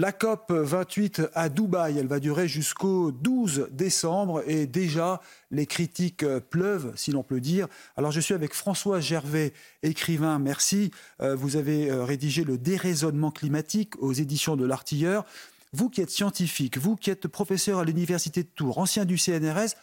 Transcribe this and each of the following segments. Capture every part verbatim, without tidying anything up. La COP vingt-huit à Dubaï, elle va durer jusqu'au douze décembre et déjà les critiques pleuvent, si l'on peut dire. Alors je suis avec François Gervais, écrivain, merci. Vous avez rédigé Le déraisonnement climatique aux éditions de l'Artilleur. Vous qui êtes scientifique, vous qui êtes professeur à l'université de Tours, ancien du C N R S,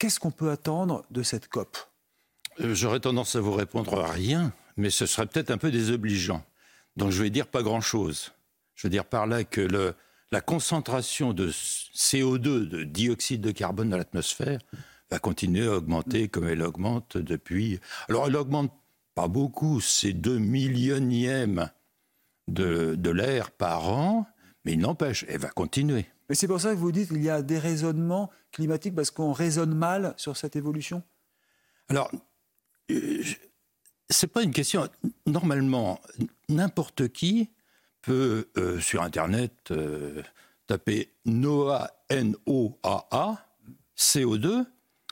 qu'est-ce qu'on peut attendre de cette COP ? euh, J'aurais tendance à vous répondre à rien, mais ce serait peut-être un peu désobligeant. Donc je vais dire pas grand-chose. Je veux dire par là que le, la concentration de C O deux, de dioxyde de carbone dans l'atmosphère, va continuer à augmenter comme elle augmente depuis... Alors elle augmente pas beaucoup, c'est deux millionièmes de, de l'air par an, mais il n'empêche, elle va continuer. Mais c'est pour ça que vous dites qu'il y a des raisonnements climatiques, parce qu'on raisonne mal sur cette évolution ? Alors, c'est pas une question... Normalement, n'importe qui... peut, euh, sur Internet, euh, taper NOAA, N O A A, C O deux,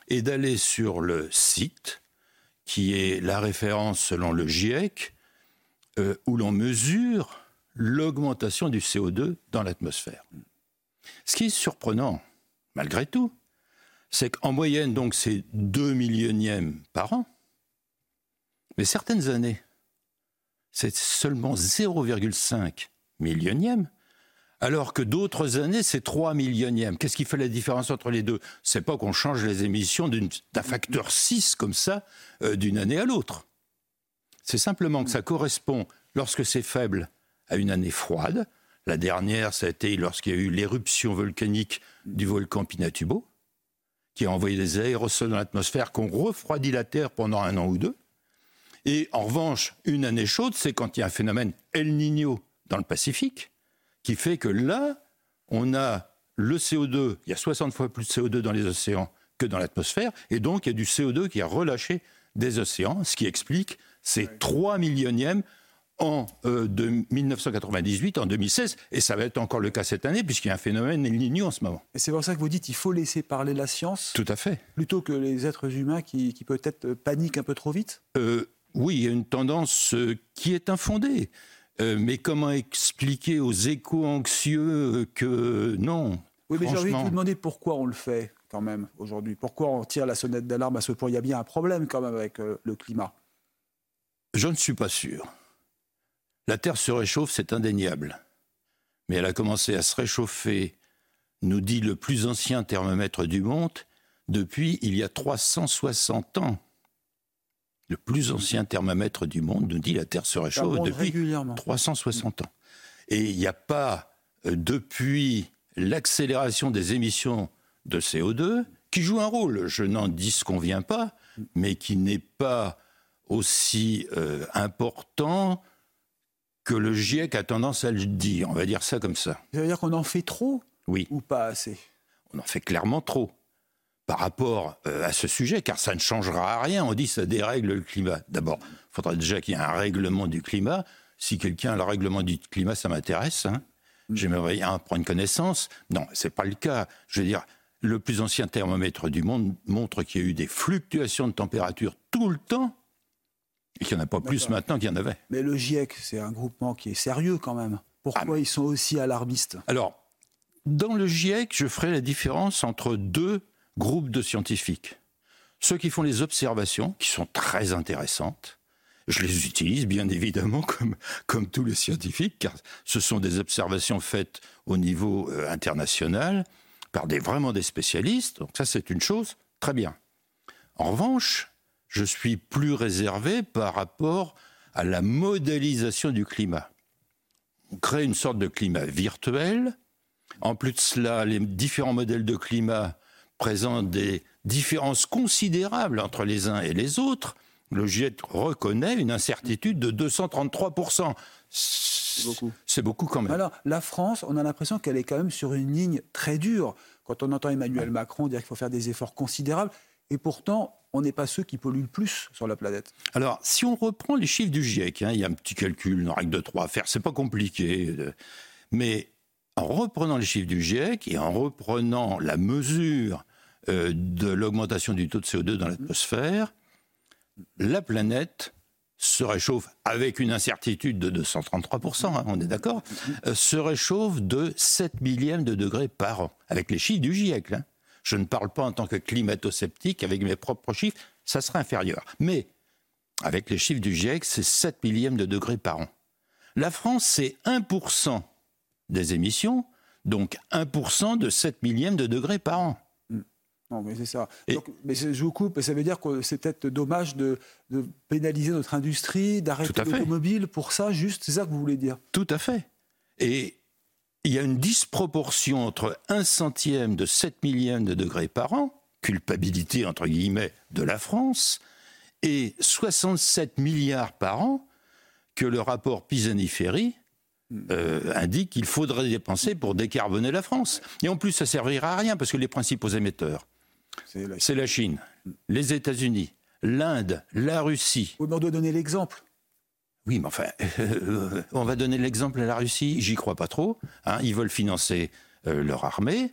et d'aller sur le site, qui est la référence selon le G I E C, euh, où l'on mesure l'augmentation du C O deux dans l'atmosphère. Ce qui est surprenant, malgré tout, c'est qu'en moyenne, donc, c'est deux millionièmes par an, mais certaines années... c'est seulement zéro virgule cinq millionième, alors que d'autres années, c'est trois millionième. Qu'est-ce qui fait la différence entre les deux ? C'est pas qu'on change les émissions d'une, d'un facteur six, comme ça, euh, d'une année à l'autre. C'est simplement que ça correspond, lorsque c'est faible, à une année froide. La dernière, ça a été lorsqu'il y a eu l'éruption volcanique du volcan Pinatubo, qui a envoyé des aérosols dans l'atmosphère, qui ont refroidi la Terre pendant un an ou deux. Et en revanche, une année chaude, c'est quand il y a un phénomène El Niño dans le Pacifique, qui fait que là, on a le C O deux, il y a soixante fois plus de C O deux dans les océans que dans l'atmosphère, et donc il y a du C O deux qui est relâché des océans, ce qui explique ces trois millionièmes en euh, de mille neuf cent quatre-vingt-dix-huit, en deux mille seize, et ça va être encore le cas cette année, puisqu'il y a un phénomène El Niño en ce moment. Et c'est pour ça que vous dites qu'il faut laisser parler la science. Tout à fait. Plutôt que les êtres humains qui, qui peut-être paniquent un peu trop vite euh, Oui, il y a une tendance qui est infondée. Euh, mais comment expliquer aux éco-anxieux que non ? Oui, mais franchement... j'ai envie de vous demander pourquoi on le fait quand même aujourd'hui. Pourquoi on tire la sonnette d'alarme à ce point ? Il y a bien un problème quand même avec euh, le climat. Je ne suis pas sûr. La Terre se réchauffe, c'est indéniable. Mais elle a commencé à se réchauffer, nous dit le plus ancien thermomètre du monde, depuis il y a trois cent soixante ans. Le plus ancien thermomètre du monde nous dit que la Terre se réchauffe depuis trois cent soixante ans. Et il n'y a pas, euh, depuis l'accélération des émissions de C O deux, qui joue un rôle, je n'en disconviens pas, mais qui n'est pas aussi euh, important que le G I E C a tendance à le dire. On va dire ça comme ça. Ça veut dire qu'on en fait trop ? Oui. Ou pas assez ? On en fait clairement trop. Par rapport euh, à ce sujet, car ça ne changera à rien. On dit que ça dérègle le climat. D'abord, il faudra déjà qu'il y ait un règlement du climat. Si quelqu'un a le règlement du climat, ça m'intéresse. Hein. Mmh. J'aimerais bien en prendre connaissance. Non, ce n'est pas le cas. Je veux dire, le plus ancien thermomètre du monde montre qu'il y a eu des fluctuations de température tout le temps et qu'il n'y en a pas D'accord. plus maintenant qu'il y en avait. Mais le G I E C, c'est un groupement qui est sérieux quand même. Pourquoi ah, mais... ils sont aussi alarmistes ? Alors, dans le G I E C, je ferai la différence entre deux groupes de scientifiques. Ceux qui font les observations, qui sont très intéressantes, je les utilise bien évidemment comme, comme tous les scientifiques, car ce sont des observations faites au niveau euh, international par des, vraiment des spécialistes, donc ça c'est une chose, très bien. En revanche, je suis plus réservé par rapport à la modélisation du climat. On crée une sorte de climat virtuel, en plus de cela, les différents modèles de climat présentent des différences considérables entre les uns et les autres, Le GIEC reconnaît une incertitude de deux cent trente-trois pour cent. C'est beaucoup. C'est beaucoup quand même. Alors, la France, on a l'impression qu'elle est quand même sur une ligne très dure. Quand on entend Emmanuel Macron dire qu'il faut faire des efforts considérables, et pourtant, on n'est pas ceux qui polluent le plus sur la planète. Alors, si on reprend les chiffres du GIEC, hein, il y a un petit calcul, une règle de trois à faire, c'est pas compliqué. Mais en reprenant les chiffres du GIEC et en reprenant la mesure euh, de l'augmentation du taux de C O deux dans l'atmosphère, la planète se réchauffe, avec une incertitude de deux cent trente-trois pour cent, hein, on est d'accord, euh, se réchauffe de sept millièmes de degré par an, avec les chiffres du GIEC. Hein. Je ne parle pas en tant que climato-sceptique, avec mes propres chiffres, ça serait inférieur. Mais, avec les chiffres du GIEC, c'est sept millièmes de degré par an. La France, c'est un pour cent des émissions, donc un pour cent de sept millièmes de degré par an. Non, mais c'est ça. Donc, mais je vous coupe, ça veut dire que c'est peut-être dommage de, de pénaliser notre industrie, d'arrêter l'automobile pour ça, juste, c'est ça que vous voulez dire? Tout à fait. Et il y a une disproportion entre un centième de sept millièmes de degrés par an, culpabilité entre guillemets de la France, et soixante-sept milliards par an que le rapport Pisani-Ferry Euh, indique qu'il faudrait dépenser pour décarboner la France. Et en plus, ça ne servira à rien, parce que les principaux émetteurs, c'est la Chine, c'est la Chine les États-Unis, l'Inde, la Russie. Oui, mais on doit donner l'exemple. Oui, mais enfin, euh, on va donner l'exemple à la Russie, j'y crois pas trop. Hein, ils veulent financer euh, leur armée.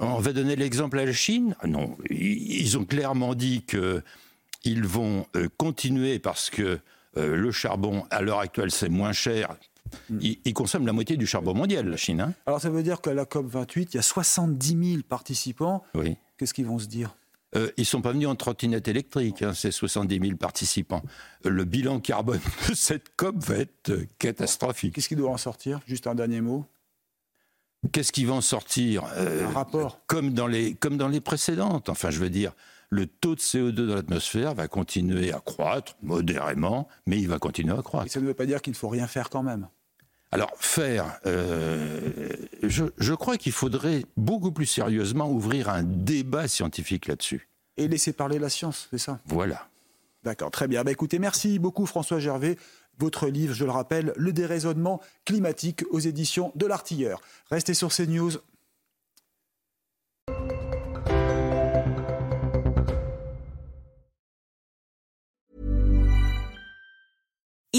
On va donner l'exemple à la Chine. Non, ils ont clairement dit qu'ils vont euh, continuer parce que euh, le charbon, à l'heure actuelle, c'est moins cher. Ils, ils consomment la moitié du charbon mondial, la Chine. Hein. Alors ça veut dire qu'à la COP vingt-huit, il y a soixante-dix mille participants. Oui. Qu'est-ce qu'ils vont se dire ? euh, Ils ne sont pas venus en trottinette électrique, hein, ces soixante-dix mille participants. Le bilan carbone de cette COP va être catastrophique. Qu'est-ce qu'ils doivent en sortir ? Juste un dernier mot. Qu'est-ce qu'ils vont en sortir ? euh, Un rapport. Comme dans, les, comme dans les précédentes. Enfin, je veux dire, le taux de C O deux dans l'atmosphère va continuer à croître, modérément, mais il va continuer à croître. Et ça ne veut pas dire qu'il ne faut rien faire quand même ? Alors, faire, euh, je, je crois qu'il faudrait beaucoup plus sérieusement ouvrir un débat scientifique là-dessus. Et laisser parler la science, c'est ça ? Voilà. D'accord, très bien. Bah, écoutez, merci beaucoup François Gervais. Votre livre, je le rappelle, Le déraisonnement climatique aux éditions de l'Artilleur. Restez sur CNews.